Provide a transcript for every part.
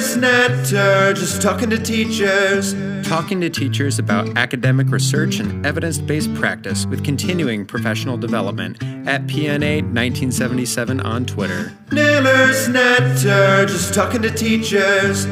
Teacher's Natter, just talking to teachers. Talking to teachers about academic research and evidence-based practice with continuing professional development at PNA 1977 on Twitter. Niller's Natter, just talking to teachers.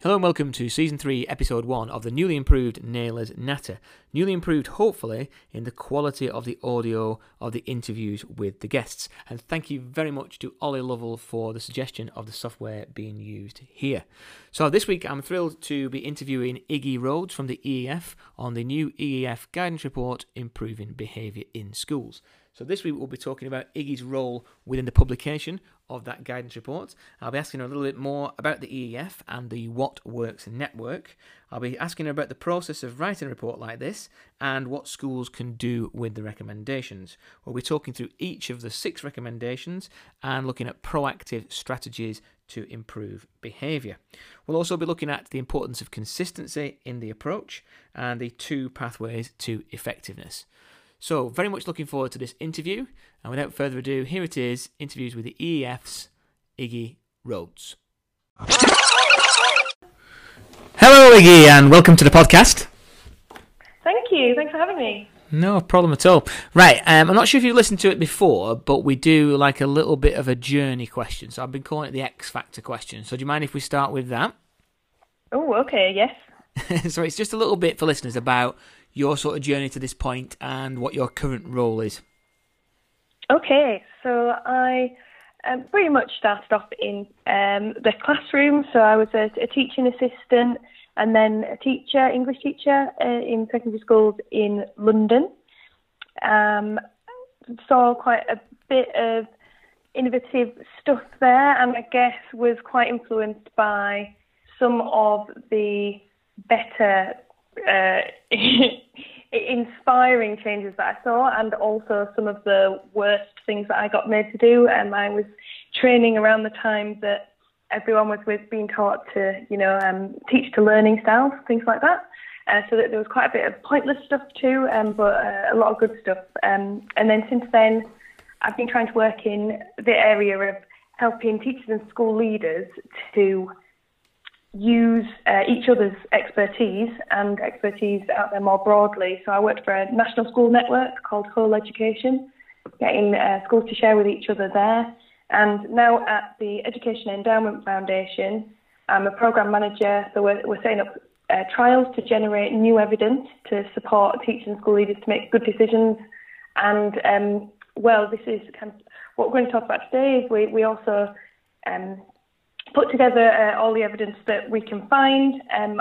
Hello and welcome to Season 3, Episode 1 of the newly improved Nailers Natter. Newly improved, hopefully, in the quality of the audio of the interviews with the guests. And thank you very much to Ollie Lovell for the suggestion of the software being used here. So this week I'm thrilled to be interviewing Iggy Rhodes from the EEF on the new EEF Guidance Report, Improving Behaviour in Schools. So this week we'll be talking about Iggy's role within the publication of that guidance report. I'll be asking her a little bit more about the EEF and the What Works network. I'll be asking her about the process of writing a report like this and what schools can do with the recommendations. We'll be talking through each of the 6 recommendations and looking at proactive strategies to improve behaviour. We'll also be looking at the importance of consistency in the approach and the 2 pathways to effectiveness. So, very much looking forward to this interview, and without further ado, here it is, interviews with the EEF's Iggy Rhodes. Hello Iggy, and welcome to the podcast. Thank you, thanks for having me. No problem at all. Right, I'm not sure if you've listened to it before, but we do like a little bit of a journey question, so I've been calling it the X Factor question, so do you mind if we start with that? Oh, okay, yes. So it's just a little bit for listeners about your sort of journey to this point and what your current role is. Okay, so I pretty much started off in the classroom. So I was a teaching assistant and then a teacher, English teacher in secondary schools in London. Saw quite a bit of innovative stuff there and I guess was quite influenced by some of the better inspiring changes that I saw and also some of the worst things that I got made to do. And I was training around the time that everyone was being taught to, you know, teach to learning styles, things like that. So that there was quite a bit of pointless stuff too, but a lot of good stuff. And then since then, I've been trying to work in the area of helping teachers and school leaders to use each other's expertise and expertise out there more broadly. So I worked for a national school network called Whole Education, getting schools to share with each other there. And now at the Education Endowment Foundation, I'm a programme manager. So we're setting up trials to generate new evidence to support teachers and school leaders to make good decisions. And, well, this is kind of what we're going to talk about today. Is we also put together all the evidence that we can find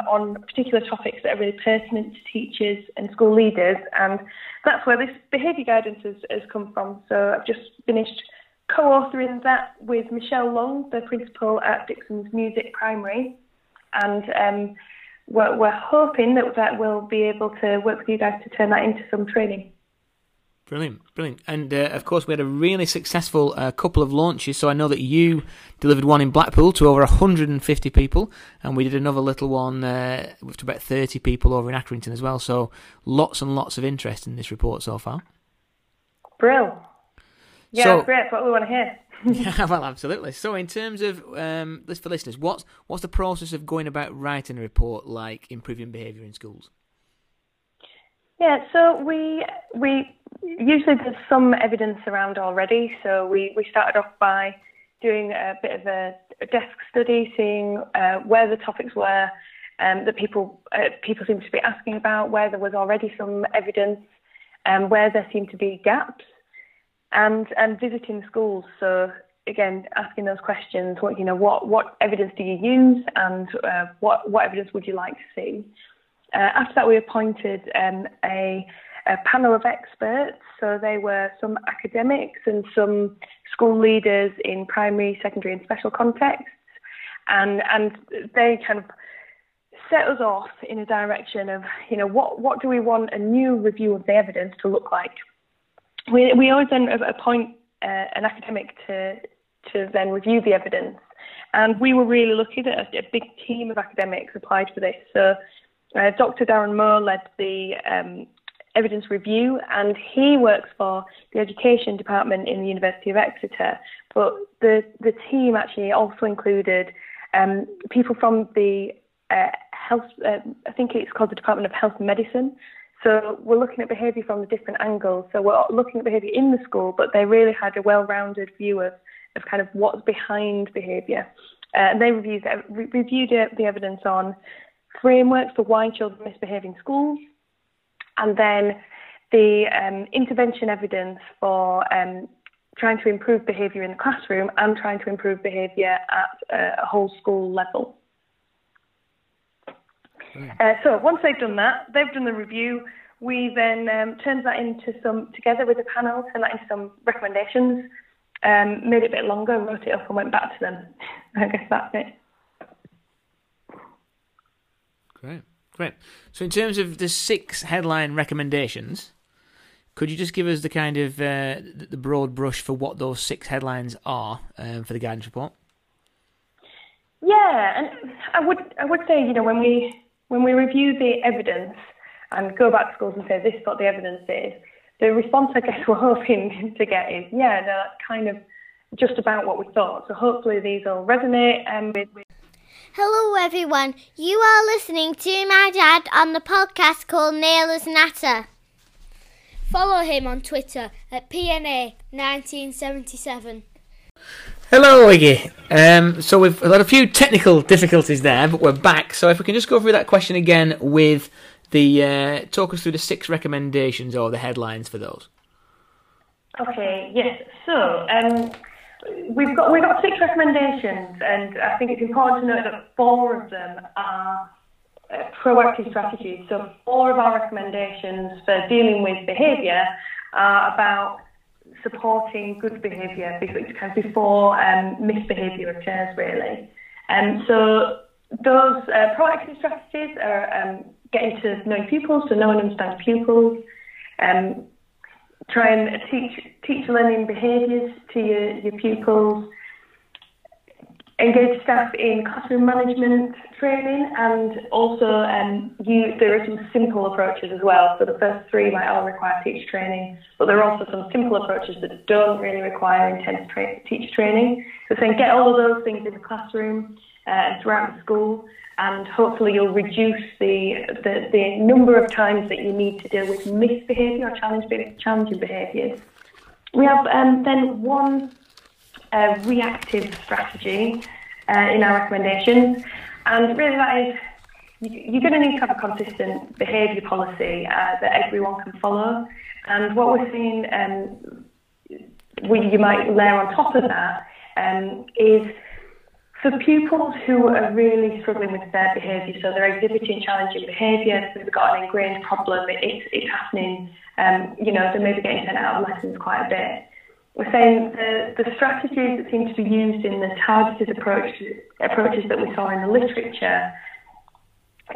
on particular topics that are really pertinent to teachers and school leaders, and that's where this behaviour guidance has come from. So I've just finished co-authoring that with Michelle Long, the principal at Dixon's Music Primary, and we're hoping that we'll be able to work with you guys to turn that into some training. Brilliant. And, of course, we had a really successful couple of launches. So I know that you delivered one in Blackpool to over 150 people, and we did another little one to about 30 people over in Accrington as well. So lots and lots of interest in this report so far. Brilliant. Yeah, so, great. That's what we want to hear. Yeah, well, absolutely. So in terms of, for listeners, what's the process of going about writing a report like Improving Behaviour in Schools? Yeah, so we usually there's some evidence around already. So we started off by doing a bit of a desk study, seeing where the topics were that people seemed to be asking about, where there was already some evidence, where there seemed to be gaps, and visiting schools. So again, asking those questions, what evidence do you use, and what evidence would you like to see? After that, we appointed a panel of experts. So they were some academics and some school leaders in primary, secondary and special contexts. And they kind of set us off in a direction of, what do we want a new review of the evidence to look like? We always then appoint an academic to to then review the evidence. And we were really lucky that a big team of academics applied for this. So Dr. Darren Moore led the evidence review, and he works for the Education Department in the University of Exeter. But the team actually also included people from the health, I think it's called the Department of Health and Medicine. So we're looking at behaviour from a different angle. So we're looking at behaviour in the school, but they really had a well-rounded view of kind of what's behind behaviour. And they reviewed the evidence on frameworks for why children misbehave in schools, and then the intervention evidence for trying to improve behaviour in the classroom and trying to improve behaviour at a whole school level. So once they've done that, they've done the review, we then turned that into some, together with the panel, turned that into some recommendations, made it a bit longer, wrote it up and went back to them. I guess that's it. Great, great. So in terms of the 6 headline recommendations, could you just give us the kind of, the broad brush for what those 6 headlines are for the guidance report? Yeah, and I would say, you know, when we review the evidence and go back to schools and say, this is what the evidence is, the response I guess we're hoping to get is, yeah, no, that's kind of just about what we thought. So hopefully these will resonate. Hello, everyone. You are listening to my dad on the podcast called Nailers Natter. Follow him on Twitter at PNA 1977. Hello, Iggy. So we've had a few technical difficulties there, but we're back. So if we can just go through that question again with the talk us through the 6 recommendations or the headlines for those. Okay. Yes. So we've got 6 recommendations, and I think it's important to note that 4 of them are proactive strategies. So 4 of our recommendations for dealing with behaviour are about supporting good behaviour before misbehaviour occurs, really. And so those proactive strategies are getting to know pupils, so know and understand pupils, try and teach learning behaviours to your pupils, engage staff in classroom management training, and also there are some simple approaches as well. So the first 3 might all require teacher training, but there are also some simple approaches that don't really require intense teacher training. So saying get all of those things in the classroom and throughout the school, and hopefully you'll reduce the number of times that you need to deal with misbehaviour or challenging behaviours. We have then one reactive strategy in our recommendations, and really that is you're going to need to have a consistent behaviour policy that everyone can follow. And what we're seeing, you might layer on top of that, is for pupils who are really struggling with their behaviour, so they're exhibiting challenging behaviour, so they've got an ingrained problem, it's happening, they may be getting sent out of lessons quite a bit. We're saying the strategies that seem to be used in the targeted approaches that we saw in the literature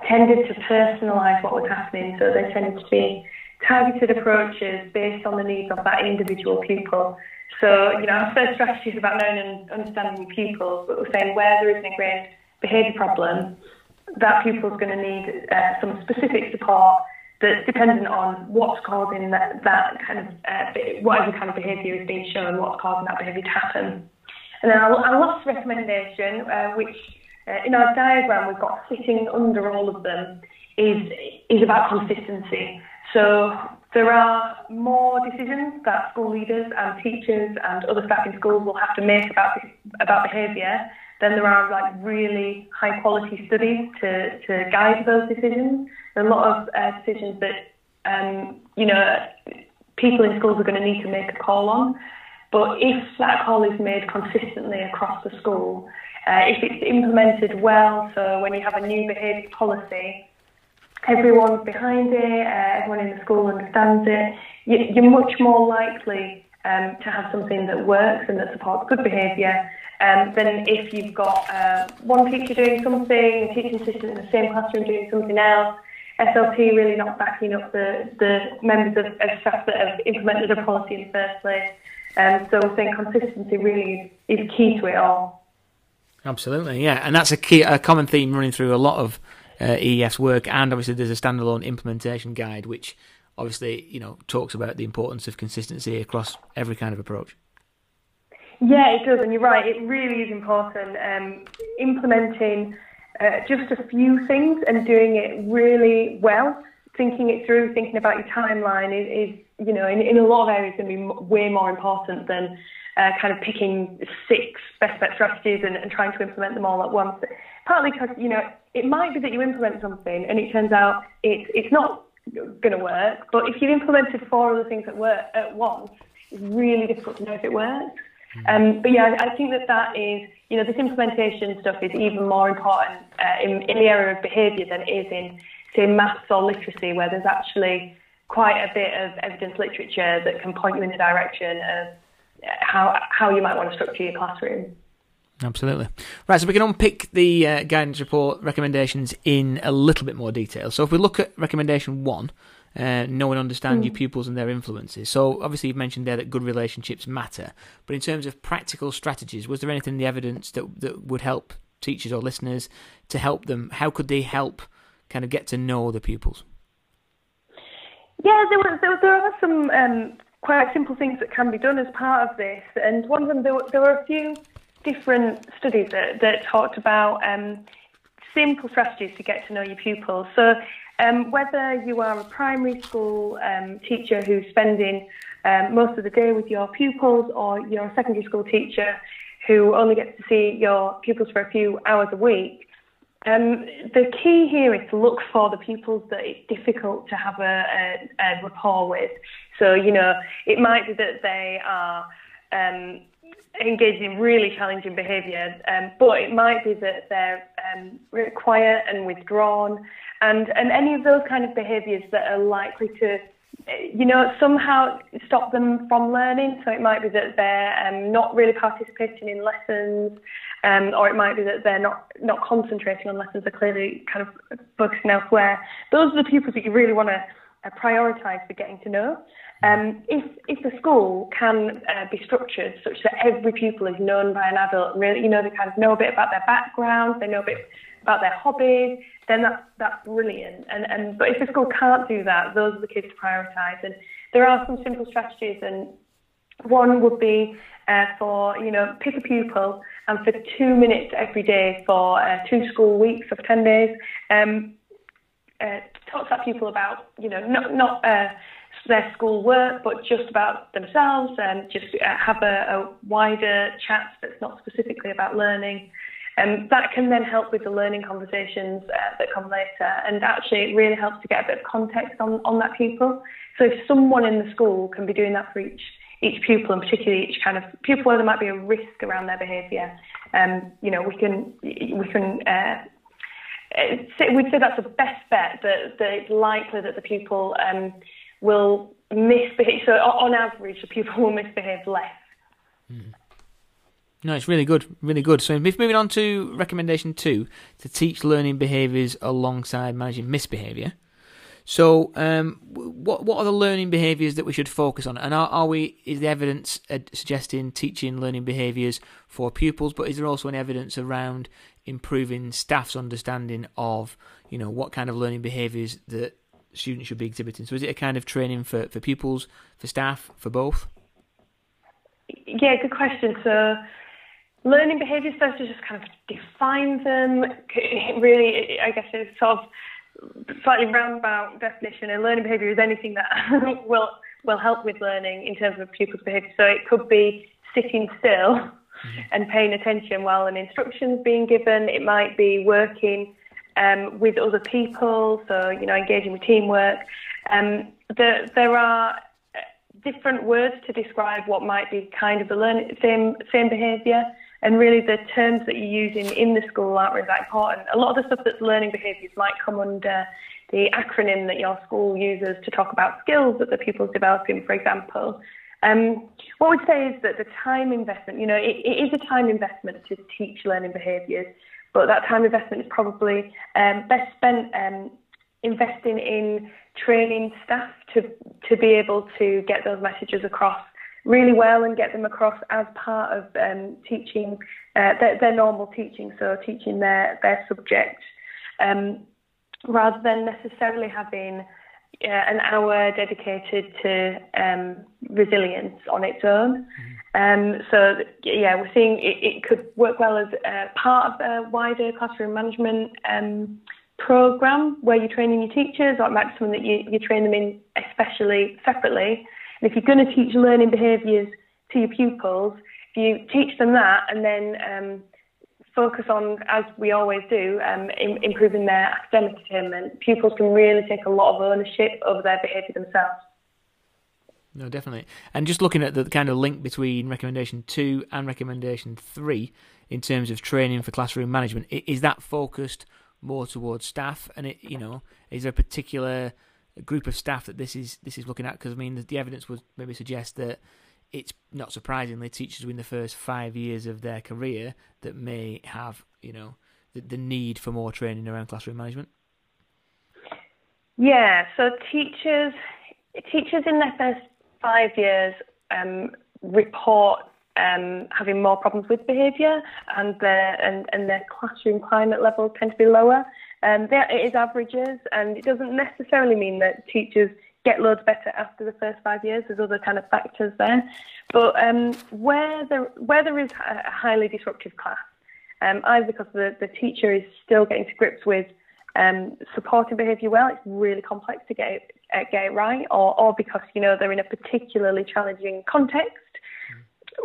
tended to personalise what was happening, so they tended to be targeted approaches based on the needs of that individual pupil. So, our first strategy is about knowing and understanding pupils, but we're saying where there is an ingrained behaviour problem, that pupil's going to need some specific support that's dependent on what's causing that kind of, whatever kind of behaviour is being shown, what's causing that behaviour to happen. And then our last recommendation, which in our diagram we've got sitting under all of them, is about consistency. So there are more decisions that school leaders and teachers and other staff in schools will have to make about behaviour than there are really high quality studies to guide those decisions. There are a lot of decisions that people in schools are going to need to make a call on, but if that call is made consistently across the school, if it's implemented well, so when you have a new behaviour policy, everyone's behind it, everyone in the school understands it, you're much more likely to have something that works and that supports good behaviour than if you've got one teacher doing something, a teaching assistant in the same classroom doing something else, SLT really not backing up the members of staff that have implemented a policy in the first place. So I think consistency really is key to it all. Absolutely, yeah. And that's a common theme running through a lot of EEF's work. And obviously there's a standalone implementation guide, which obviously, you know, talks about the importance of consistency across every kind of approach. Yeah, it does. And you're right, it really is important. Implementing just a few things and doing it really well, thinking it through, thinking about your timeline is you know, in a lot of areas going to be way more important than kind of picking 6 best bet strategies and trying to implement them all at once. Partly because, you know, it might be that you implement something and it turns out it's not going to work, but if you've implemented 4 other things that work at once, it's really difficult to know if it works. But yeah, I think that is, you know, this implementation stuff is even more important in the area of behaviour than it is in, say, maths or literacy, where there's actually quite a bit of evidence literature that can point you in the direction of how you might want to structure your classroom. Absolutely. Right, so we can unpick the guidance report recommendations in a little bit more detail. So if we look at recommendation 1, know and understand your pupils and their influences. So obviously you've mentioned there that good relationships matter, but in terms of practical strategies, was there anything in the evidence that would help teachers or listeners to help them? How could they help kind of get to know the pupils? Yeah, there are some quite simple things that can be done as part of this, and one of them, there were a few different studies that talked about simple strategies to get to know your pupils. So whether you are a primary school teacher who's spending most of the day with your pupils, or you're a secondary school teacher who only gets to see your pupils for a few hours a week, the key here is to look for the pupils that it's difficult to have a rapport with. So, you know, it might be that they are engaged in really challenging behaviour, but it might be that they're really quiet and withdrawn, and any of those kind of behaviours that are likely to, you know, somehow stop them from learning. So it might be that they're not really participating in lessons, or it might be that they're not concentrating on lessons, they're clearly kind of focusing elsewhere. Those are the pupils that you really want to prioritise for getting to know. If the school can be structured such that every pupil is known by an adult, really, you know, they kind of know a bit about their background, they know a bit about their hobbies, then that's brilliant. But if the school can't do that, those are the kids to prioritise. And there are some simple strategies, and one would be for, you know, pick a pupil and for 2 minutes every day for 2 school weeks of 10 days, talk to that pupil about, you know, not their school work, but just about themselves, and just have a wider chat that's not specifically about learning. That can then help with the learning conversations that come later, and actually it really helps to get a bit of context on that pupil. So if someone in the school can be doing that for each pupil, and particularly each kind of pupil where there might be a risk around their behaviour, you know, we'd say that's the best bet that it's likely that the pupil will misbehave. So on average, the pupil will misbehave less. Mm. No, it's really good, really good. So moving on to recommendation 2, to teach learning behaviours alongside managing misbehaviour. So what are the learning behaviours that we should focus on? And is the evidence suggesting teaching learning behaviours for pupils, but is there also an evidence around improving staff's understanding of, you know, what kind of learning behaviours that students should be exhibiting? So is it a kind of training for pupils, for staff, for both? Yeah, good question. So learning behaviours, first to just kind of define them. It really, I guess, it's sort of slightly roundabout definition. And learning behaviour is anything that will help with learning in terms of pupils' behaviour. So it could be sitting still and paying attention while an instruction's being given. It might be working with other people, so, you know, engaging with teamwork. There are different words to describe what might be kind of the same behaviour. And really the terms that you're using in the school aren't really that important. A lot of the stuff that's learning behaviours might come under the acronym that your school uses to talk about skills that the pupil's developing, for example. What we'd say is that the time investment, you know, it is a time investment to teach learning behaviours, but that time investment is probably best spent investing in training staff to be able to get those messages across really well and get them across as part of teaching their normal teaching, so teaching their subject, rather than necessarily having an hour dedicated to resilience on its own. So, yeah, we're seeing it could work well as part of a wider classroom management program where you're training your teachers, or it might be something that you train them in especially separately. And if you're going to teach learning behaviours to your pupils, if you teach them that and then focus on, as we always do, improving their academic attainment, pupils can really take a lot of ownership over their behaviour themselves. No, definitely. And just looking at the kind of link between recommendation 2 and recommendation 3 in terms of training for classroom management, is that focused more towards staff? And it, you know, is there a particular group of staff that this is looking at? Because I mean, the evidence would maybe suggest that it's not surprisingly teachers within the first 5 years of their career that may have, you know, the need for more training around classroom management. Yeah, so teachers in their first 5 years report having more problems with behaviour, and their classroom climate levels tend to be lower. It is averages, and it doesn't necessarily mean that teachers get loads better after the first 5 years. There's other kind of factors there. But where there is a highly disruptive class, either because the teacher is still getting to grips with supporting behaviour well, it's really complex to get it right, or because, you know, they're in a particularly challenging context,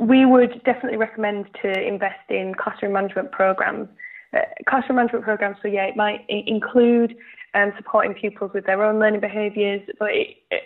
we would definitely recommend to invest in classroom management programmes. So yeah, it might include supporting pupils with their own learning behaviours, but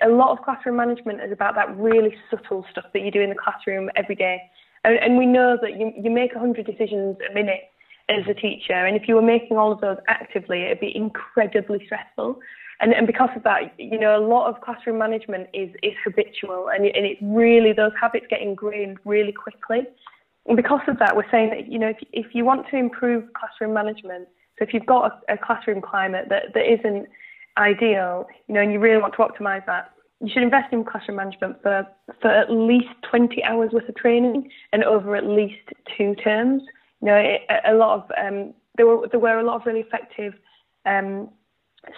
a lot of classroom management is about that really subtle stuff that you do in the classroom every day. And we know that you make 100 decisions a minute as a teacher, and if you were making all of those actively, it'd be incredibly stressful. And because of that, you know, a lot of classroom management is habitual, and it's really, those habits get ingrained really quickly. And because of that, we're saying that, you know, if you want to improve classroom management, so if you've got a classroom climate that isn't ideal, you know, and you really want to optimise that, you should invest in classroom management for at least 20 hours worth of training and over at least 2 terms. You know, there were a lot of really effective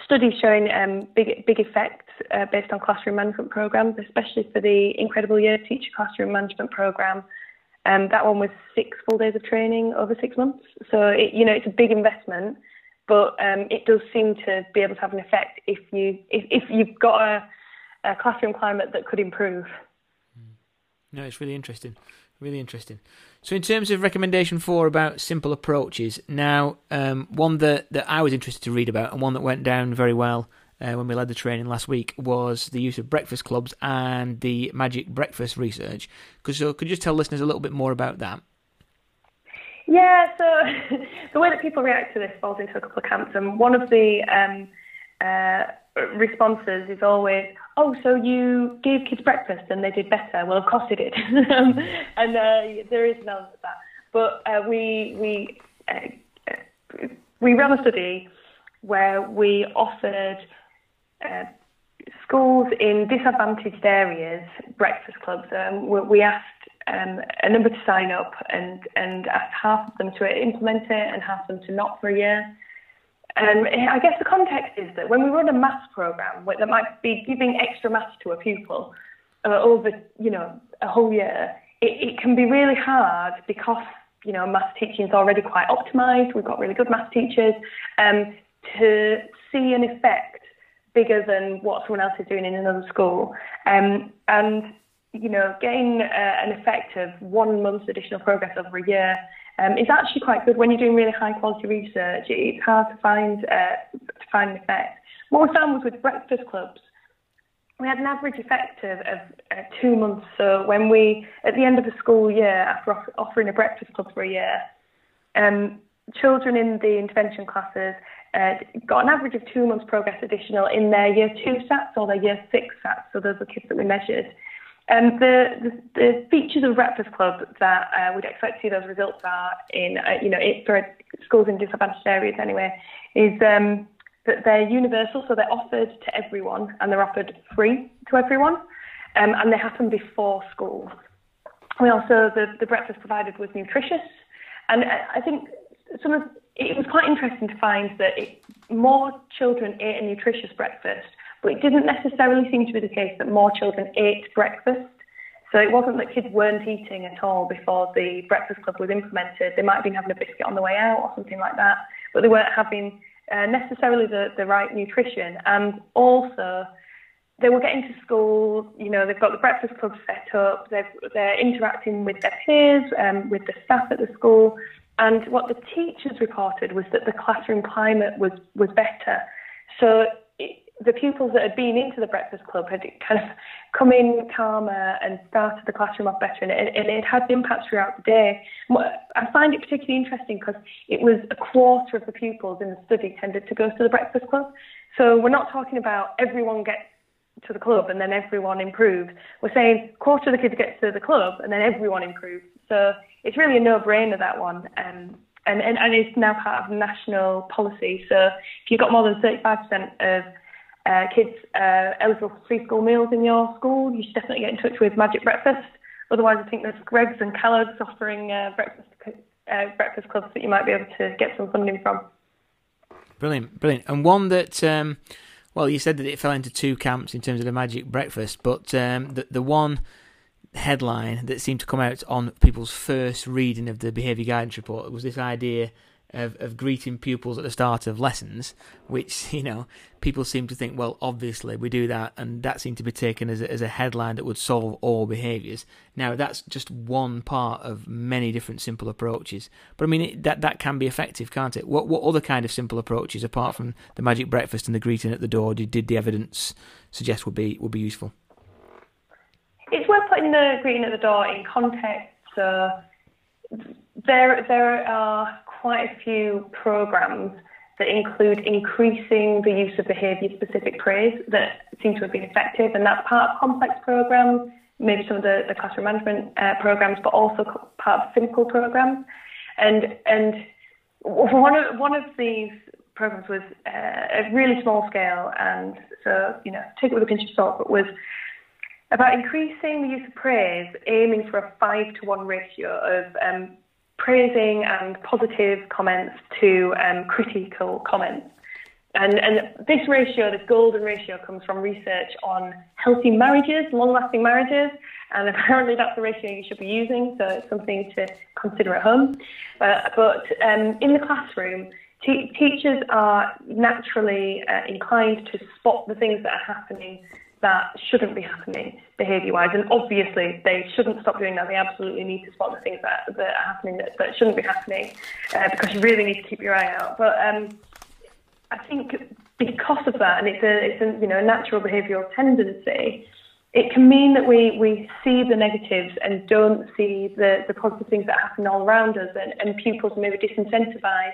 studies showing big effects based on classroom management programmes, especially for the Incredible Years Teacher Classroom Management Program. That one was 6 full days of training over 6 months. So, it's a big investment, but it does seem to be able to have an effect if you've got a classroom climate that could improve. No, it's really interesting. Really interesting. So in terms of recommendation 4 about simple approaches, now one that I was interested to read about, and one that went down very well when we led the training last week, was the use of breakfast clubs and the Magic Breakfast research. So could you just tell listeners a little bit more about that? Yeah, so the way that people react to this falls into a couple of camps, and one of the responses is always, oh, so you gave kids breakfast and they did better. Well, of course they did. And there is an element of that. But we ran a study where we offered schools in disadvantaged areas breakfast clubs. We asked a number to sign up and asked half of them to implement it and half of them to not for a year. And I guess the context is that when we run a maths programme that might be giving extra maths to a pupil over, you know, a whole year, it can be really hard because, you know, maths teaching is already quite optimised. We've got really good maths teachers. To see an effect bigger than what someone else is doing in another school. And, you know, getting an effect of 1 month's additional progress over a year is actually quite good when you're doing really high quality research. It's hard to find an effect. What we found was with breakfast clubs, we had an average effect of 2 months. So when at the end of the school year, after offering a breakfast club for a year, children in the intervention classes got an average of 2 months progress additional in their year 2 SATs or their year 6 SATs. So those are kids that we measured. The features of breakfast club that we'd expect to see those results are in, for schools in disadvantaged areas anyway, is that they're universal, so they're offered to everyone and they're offered free to everyone. and they happen before school. We also, the breakfast provided was nutritious, and I think it was quite interesting to find that more children ate a nutritious breakfast, but it didn't necessarily seem to be the case that more children ate breakfast. So it wasn't that kids weren't eating at all before the Breakfast Club was implemented. They might have been having a biscuit on the way out or something like that, but they weren't having necessarily the right nutrition. And also, they were getting to school, you know, they've got the Breakfast Club set up, they're interacting with their peers, with the staff at the school. And what the teachers reported was that the classroom climate was better. So the pupils that had been into the Breakfast Club had kind of come in calmer and started the classroom off better, and it had the impact throughout the day. I find it particularly interesting because it was a quarter of the pupils in the study tended to go to the Breakfast Club. So we're not talking about everyone gets to the club and then everyone improves. We're saying a quarter of the kids get to the club and then everyone improves. So it's really a no-brainer, that one, and it's now part of national policy. So if you've got more than 35% of kids eligible for free school meals in your school, you should definitely get in touch with Magic Breakfast. Otherwise, I think there's Greg's and Callows offering breakfast clubs that you might be able to get some funding from. Brilliant, brilliant. And one that... well, you said that it fell into two camps in terms of the Magic Breakfast, but the one headline that seemed to come out on people's first reading of the Behaviour Guidance Report was this idea of greeting pupils at the start of lessons, which, you know, people seem to think, well, obviously we do that, and that seemed to be taken as a headline that would solve all behaviours. Now, that's just one part of many different simple approaches. But, I mean, that can be effective, can't it? What other kind of simple approaches, apart from the Magic Breakfast and the greeting at the door, did the evidence suggest would be useful? It's worth putting the greeting at the door in context. There are quite a few programmes that include increasing the use of behaviour-specific praise that seem to have been effective, and that's part of complex programmes, maybe some of the classroom management programmes, but also part of simple programmes. And one of these programmes was a really small scale, and so, you know, take it with a pinch of salt, but was about increasing the use of praise, aiming for a 5-to-1 ratio of praising and positive comments to critical comments. And this ratio, this golden ratio, comes from research on healthy marriages, long-lasting marriages, and apparently that's the ratio you should be using, so it's something to consider at home. But in the classroom, teachers are naturally inclined to spot the things that are happening that shouldn't be happening behaviour-wise, and obviously they shouldn't stop doing that. They absolutely need to spot the things that are happening that shouldn't be happening, because you really need to keep your eye out. But I think because of that, and it's a you know, natural behavioural tendency, it can mean that we see the negatives and don't see the positive things that happen all around us, and pupils may be disincentivised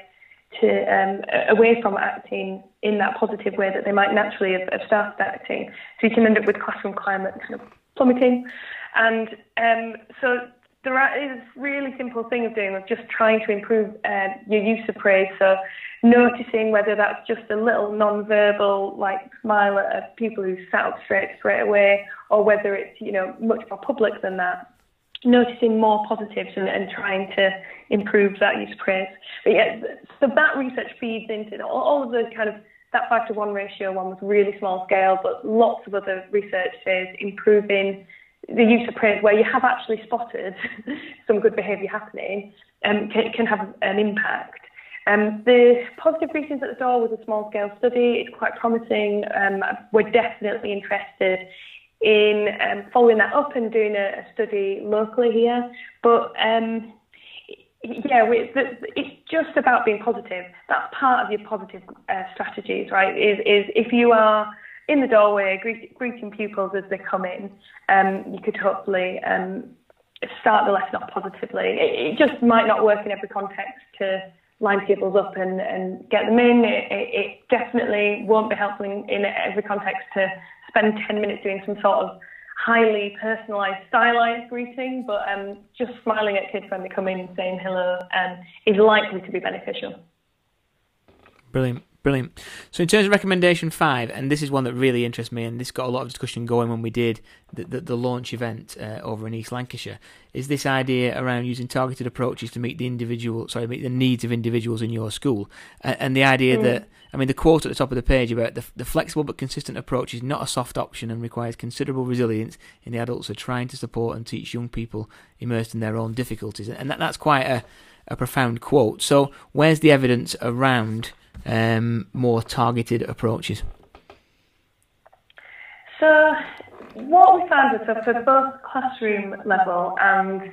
away from acting in that positive way that they might naturally have started acting. So you can end up with classroom climate kind of plummeting. And so there is a really simple thing of doing, of just trying to improve your use of praise. So noticing whether that's just a little non-verbal, like, smile at a pupil who sat up straight away, or whether it's, you know, much more public than that. Noticing more positives and trying to improve that use of praise. But yeah, so that research feeds into all of the kind of that 5-to-1 ratio one was really small scale, but lots of other research says improving the use of praise where you have actually spotted some good behaviour happening can have an impact. The positive reasons at the door was a small scale study. It's quite promising. We're definitely interested in following that up and doing a study locally here. But it's just about being positive. That's part of your positive strategies, right? Is if you are in the doorway greeting pupils as they come in, you could hopefully start the lesson off positively. It just might not work in every context to line pupils up and get them in. It definitely won't be helpful in every context to spend 10 minutes doing some sort of highly personalised, stylised greeting, but just smiling at kids when they come in and saying hello is likely to be beneficial. Brilliant, Brilliant. So in terms of recommendation 5, and this is one that really interests me, and this got a lot of discussion going when we did the launch event over in East Lancashire, is this idea around using targeted approaches to meet the needs of individuals in your school. And the idea that, I mean, the quote at the top of the page about the flexible but consistent approach is not a soft option and requires considerable resilience in the adults who are trying to support and teach young people immersed in their own difficulties. And that's quite a profound quote. So where's the evidence around more targeted approaches? So what we found is that for both classroom level and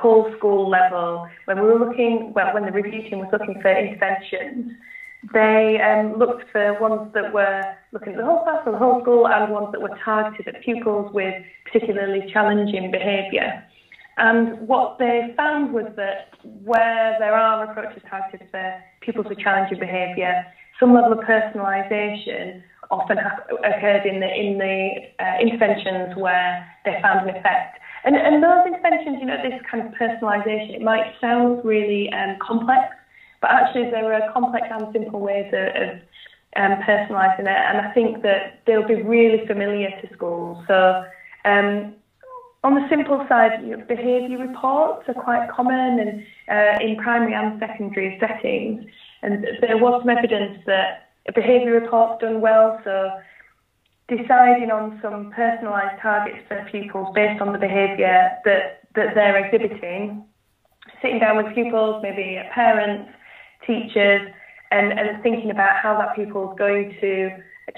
whole school level, when the review team was looking for interventions, they looked for ones that were looking at the whole class or the whole school, and ones that were targeted at pupils with particularly challenging behaviour. And what they found was that where there are approaches targeted for pupils with challenging behaviour, some level of personalisation often occurred in the interventions where they found an effect. And those interventions, this kind of personalisation, it might sound really complex, but actually there are complex and simple ways of personalising it. And I think that they'll be really familiar to schools. So on the simple side, behaviour reports are quite common and in primary and secondary settings. And there was some evidence that a behaviour report's done well, so deciding on some personalised targets for pupils based on the behaviour that they're exhibiting, sitting down with pupils, maybe parents, teachers, and thinking about how that pupil's going to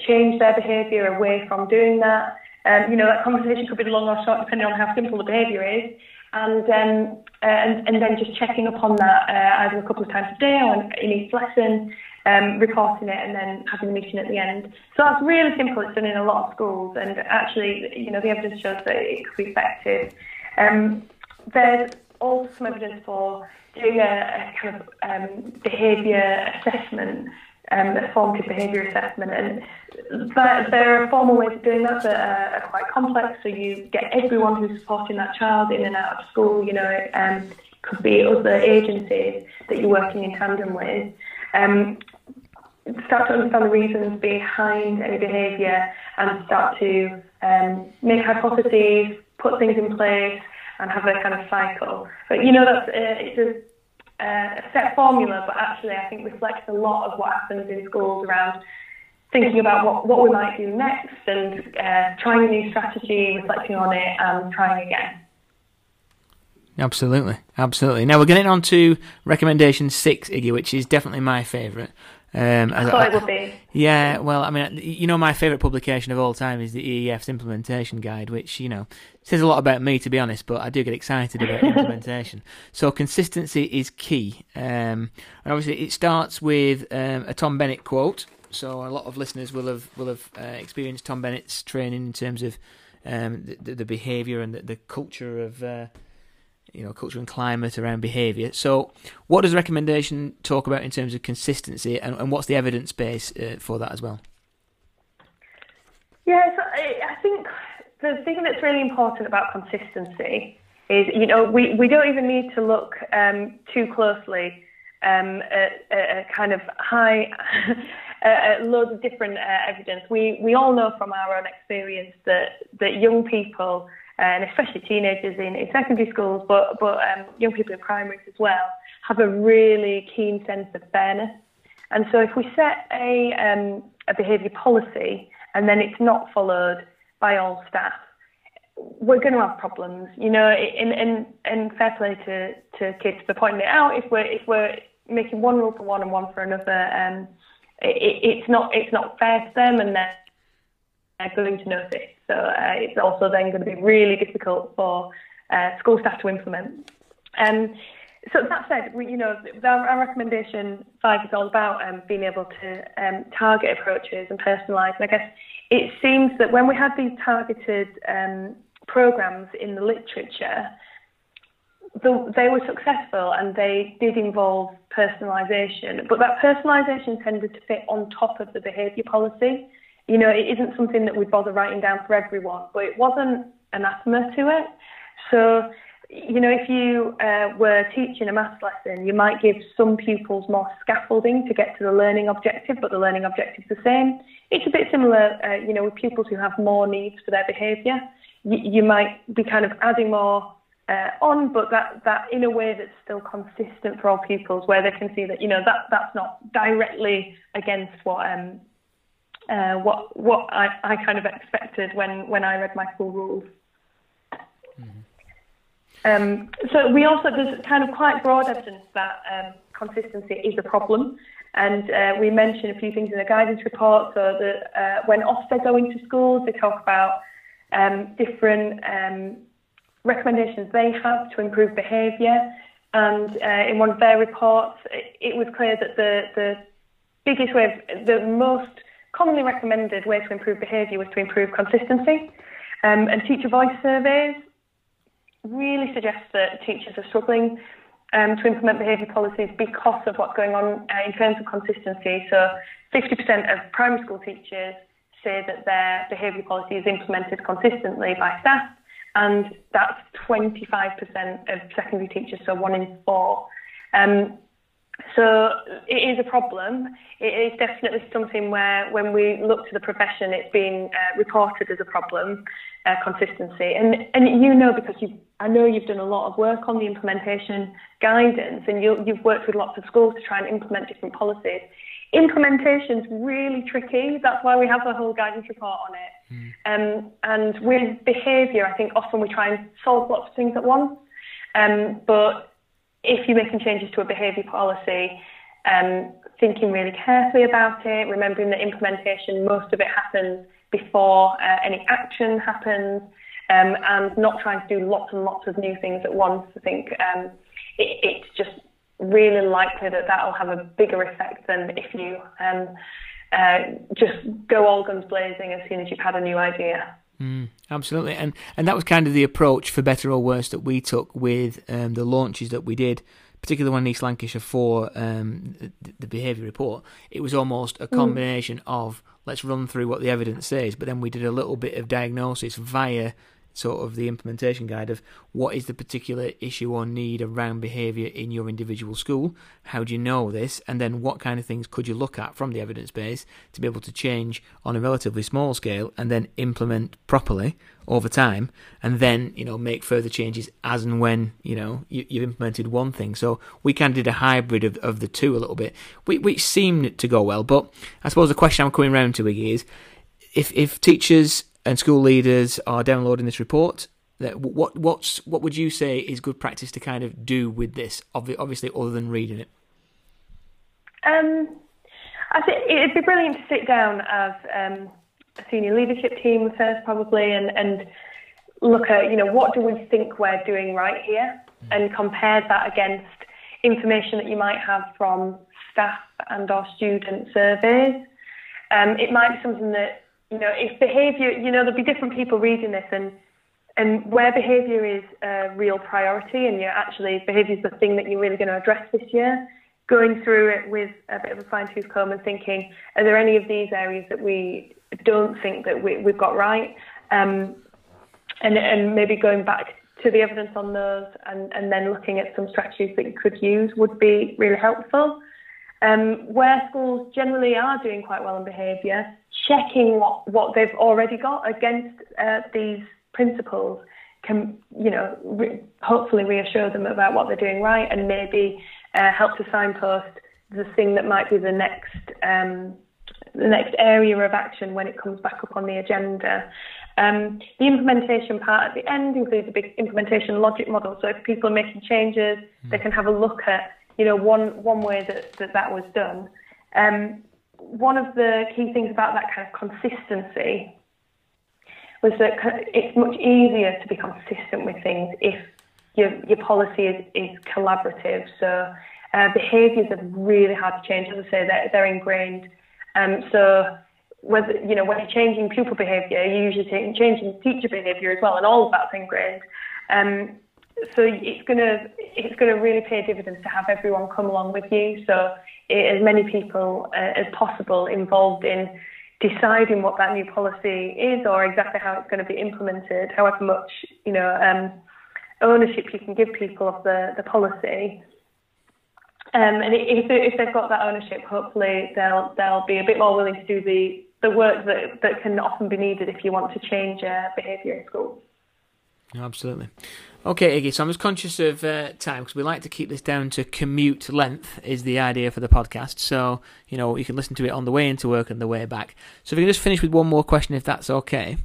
change their behaviour away from doing that. That conversation could be long or short depending on how simple the behaviour is, and then just checking up on that either a couple of times a day or in each lesson, reporting it, and then having a meeting at the end. So that's really simple. It's done in a lot of schools, and actually, the evidence shows that it could be effective. There's also some evidence for doing a kind of behaviour assessment. A formative behaviour assessment, and there are formal ways of doing that that are quite complex, so you get everyone who's supporting that child in and out of school, could be other agencies that you're working in tandem with. Start to understand the reasons behind any behaviour and start to make hypotheses, put things in place and have a kind of cycle. But it's a set formula, but actually I think reflects a lot of what happens in schools around thinking about what we might do next, and trying a new strategy, reflecting on it and trying again. Absolutely. Now we're getting on to recommendation 6, Iggy, which is definitely my favourite. I thought it would be. Yeah, well, I mean, my favourite publication of all time is the EEF's implementation guide, which, says a lot about me, to be honest, but I do get excited about implementation. So consistency is key. And obviously it starts with a Tom Bennett quote. So a lot of listeners will have experienced Tom Bennett's training in terms of the behaviour and the culture of... culture and climate around behaviour. So what does recommendation talk about in terms of consistency, and what's the evidence base for that as well? Yeah, so I think the thing that's really important about consistency is, we don't even need to look too closely at kind of high, loads of different evidence. We all know from our own experience that young people, and especially teenagers in secondary schools, but young people in primaries as well, have a really keen sense of fairness. And so if we set a behaviour policy and then it's not followed by all staff, we're going to have problems, and fair play to kids for pointing it out. If we're making one rule for one and one for another, it's not fair to them, and they're going to notice. So it's also then going to be really difficult for school staff to implement. So that said, our recommendation 5 is all about being able to target approaches and personalise. And I guess it seems that when we have these targeted programmes in the literature, they were successful and they did involve personalisation. But that personalisation tended to fit on top of the behaviour policy. It isn't something that we bother writing down for everyone, but it wasn't anathema to it. So you know, if you were teaching a maths lesson, you might give some pupils more scaffolding to get to the learning objective, but the learning objective's the same. It's a bit similar, you know, with pupils who have more needs for their behaviour. You might be kind of adding more on, but that in a way that's still consistent for all pupils, where they can see that, you know, that's not directly against what I kind of expected when I read my school rules. Mm-hmm. So we also, there's kind of quite broad evidence that consistency is a problem, and we mention a few things in the guidance report. So that when Ofsted go into schools, they talk about different recommendations they have to improve behaviour, and in one of their reports it was clear that the most commonly recommended way to improve behaviour was to improve consistency, and teacher voice surveys really suggests that teachers are struggling to implement behaviour policies because of what's going on in terms of consistency. So 50% of primary school teachers say that their behaviour policy is implemented consistently by staff, and that's 25% of secondary teachers, so 1 in 4. So it is a problem. It is definitely something where, when we look to the profession, it's been reported as a problem, consistency. And you know, because I know you've done a lot of work on the implementation guidance, and you've worked with lots of schools to try and implement different policies. Implementation's really tricky. That's why we have a whole guidance report on it. Mm. And with behaviour, I think often we try and solve lots of things at once. But if you're making changes to a behaviour policy, thinking really carefully about it, remembering that implementation, most of it happens before any action happens, and not trying to do lots and lots of new things at once. I think it's just really likely that will have a bigger effect than if you just go all guns blazing as soon as you've had a new idea. Mm, absolutely, and that was kind of the approach, for better or worse, that we took with the launches that we did, particularly the one in East Lancashire for the behaviour report. It was almost a combination of, let's run through what the evidence says, but then we did a little bit of diagnosis via sort of the implementation guide of what is the particular issue or need around behaviour in your individual school, how do you know this, and then what kind of things could you look at from the evidence base to be able to change on a relatively small scale and then implement properly over time, and then, you know, make further changes as and when, you know, you've implemented one thing. So we kind of did a hybrid of the two a little bit, which seemed to go well. But I suppose the question I'm coming round to, Iggy, is if teachers and school leaders are downloading this report, what would you say is good practice to kind of do with this, obviously other than reading it? I think it'd be brilliant to sit down as a senior leadership team first, probably, and look at, you know, what do we think we're doing right here, and compare that against information that you might have from staff and or student surveys. It might be something that, you know, if behaviour, you know, there'll be different people reading this, and where behaviour is a real priority, and you're actually, behaviour is the thing that you're really going to address this year, going through it with a bit of a fine-tooth comb and thinking, are there any of these areas that we don't think that we've got right? And maybe going back to the evidence on those, and then looking at some strategies that you could use would be really helpful. Where schools generally are doing quite well in behaviour, checking what they've already got against these principles can, you know, hopefully reassure them about what they're doing right, and maybe help to signpost the thing that might be the next area of action when it comes back up on the agenda. The implementation part at the end includes a big implementation logic model. So if people are making changes, they can have a look at, you know, one way that was done. One of the key things about that kind of consistency was that it's much easier to be consistent with things if your policy is collaborative. So behaviours are really hard to change. As I say, they're ingrained. So whether, you know, when you're changing pupil behaviour, you're usually changing teacher behaviour as well, and all of that's ingrained. So it's going to really pay dividends to have everyone come along with you. So as many people as possible involved in deciding what that new policy is, or exactly how it's going to be implemented, however much, you know, ownership you can give people of the policy. And if they've got that ownership, hopefully they'll be a bit more willing to do the work that can often be needed if you want to change behaviour in schools. Absolutely. Okay, Iggy, so I'm just conscious of time, because we like to keep this down to commute length is the idea for the podcast. So, you know, you can listen to it on the way into work and the way back. So if we can just finish with one more question, if that's okay.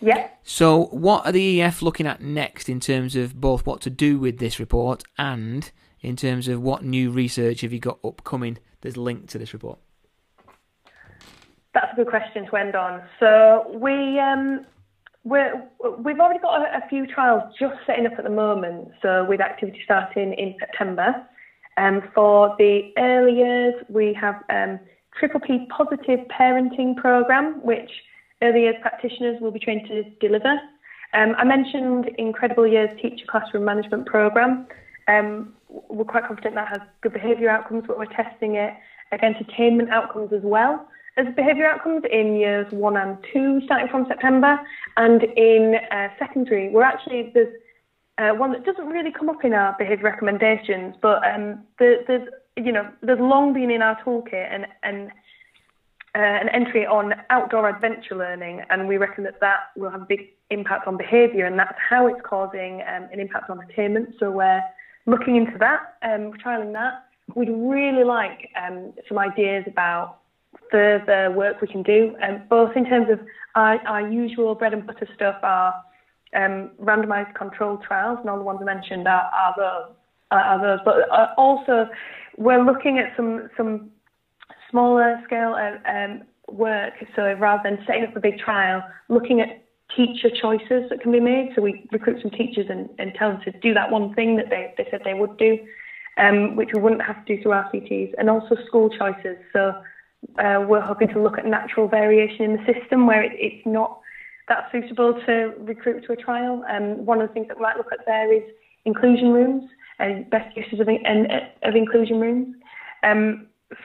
Yeah. So what are the EF looking at next in terms of both what to do with this report and in terms of what new research have you got upcoming that's linked to this report? That's a good question to end on. So We've already got a few trials just setting up at the moment, so with activity starting in September. For the early years, we have Triple P Positive Parenting Programme, which early years practitioners will be trained to deliver. I mentioned Incredible Years Teacher Classroom Management Program. We're quite confident that has good behaviour outcomes, but we're testing it at entertainment outcomes as well as behaviour outcomes in years 1 and 2, starting from September, and in secondary. We're actually, there's one that doesn't really come up in our behaviour recommendations, but there's long been in our toolkit an entry on outdoor adventure learning, and we reckon that will have a big impact on behaviour, and that's how it's causing an impact on attainment. So we're looking into that, trialling that. We'd really like some ideas about further work we can do, both in terms of our usual bread and butter stuff, our randomised controlled trials, and all the ones I mentioned are those. But also, we're looking at some smaller scale work. So rather than setting up a big trial, looking at teacher choices that can be made. So we recruit some teachers and tell them to do that one thing that they said they would do, which we wouldn't have to do through RCTs, and also school choices. So we're hoping to look at natural variation in the system where it's not that suitable to recruit to a trial. One of the things that we might look at there is inclusion rooms and best uses of inclusion rooms.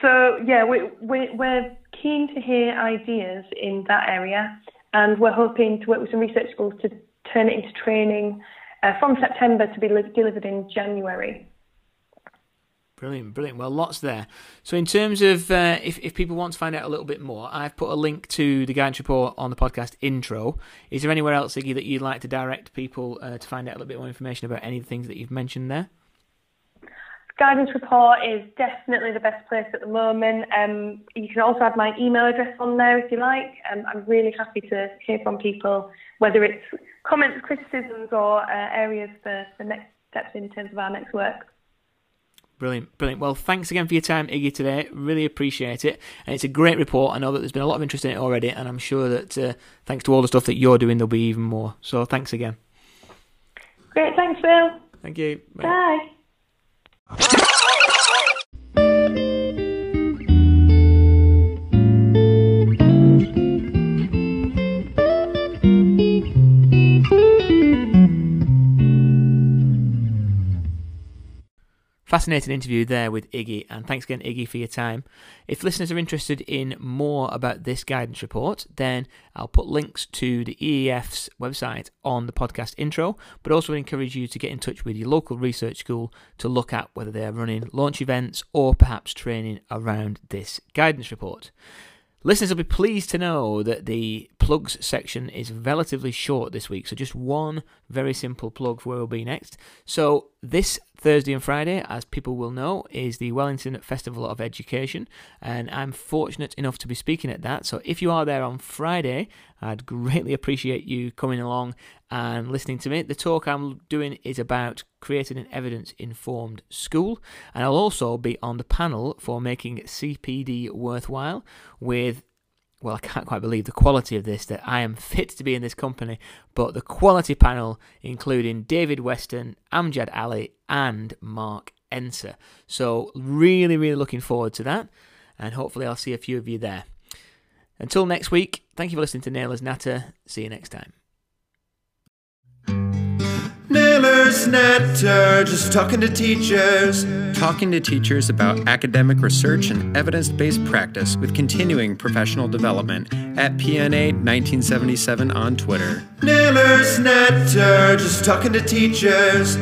We're keen to hear ideas in that area, and we're hoping to work with some research schools to turn it into training from September to be delivered in January. Brilliant. Well, lots there. So in terms of if people want to find out a little bit more, I've put a link to the guidance report on the podcast intro. Is there anywhere else, Iggy, that you'd like to direct people to find out a little bit more information about any of the things that you've mentioned there? Guidance report is definitely the best place at the moment. You can also add my email address on there if you like. I'm really happy to hear from people, whether it's comments, criticisms, or areas for next steps in terms of our next work. Brilliant. Well, thanks again for your time, Iggy, today. Really appreciate it. And it's a great report. I know that there's been a lot of interest in it already, and I'm sure that thanks to all the stuff that you're doing, there'll be even more. So thanks again. Great. Thanks, Phil. Thank you. Bye. Bye. Fascinating interview there with Iggy, and thanks again, Iggy, for your time. If listeners are interested in more about this guidance report, then I'll put links to the EEF's website on the podcast intro, but also encourage you to get in touch with your local research school to look at whether they're running launch events or perhaps training around this guidance report. Listeners will be pleased to know that the plugs section is relatively short this week, so just one very simple plug for where we'll be next. So this Thursday and Friday, as people will know, is the Wellington Festival of Education, and I'm fortunate enough to be speaking at that. So if you are there on Friday, I'd greatly appreciate you coming along and listening to me. The talk I'm doing is about creating an evidence-informed school, and I'll also be on the panel for making CPD worthwhile with, well, I can't quite believe the quality of this, that I am fit to be in this company, but the quality panel including David Weston, Amjad Ali and Mark Enser. So really, really looking forward to that, and hopefully I'll see a few of you there. Until next week, thank you for listening to Nailers Natter. See you next time. Hammered Snatter, just talking to teachers. Talking to teachers about academic research and evidence-based practice with continuing professional development at PNA 1977 on Twitter. Hammered Snatter, just talking to teachers.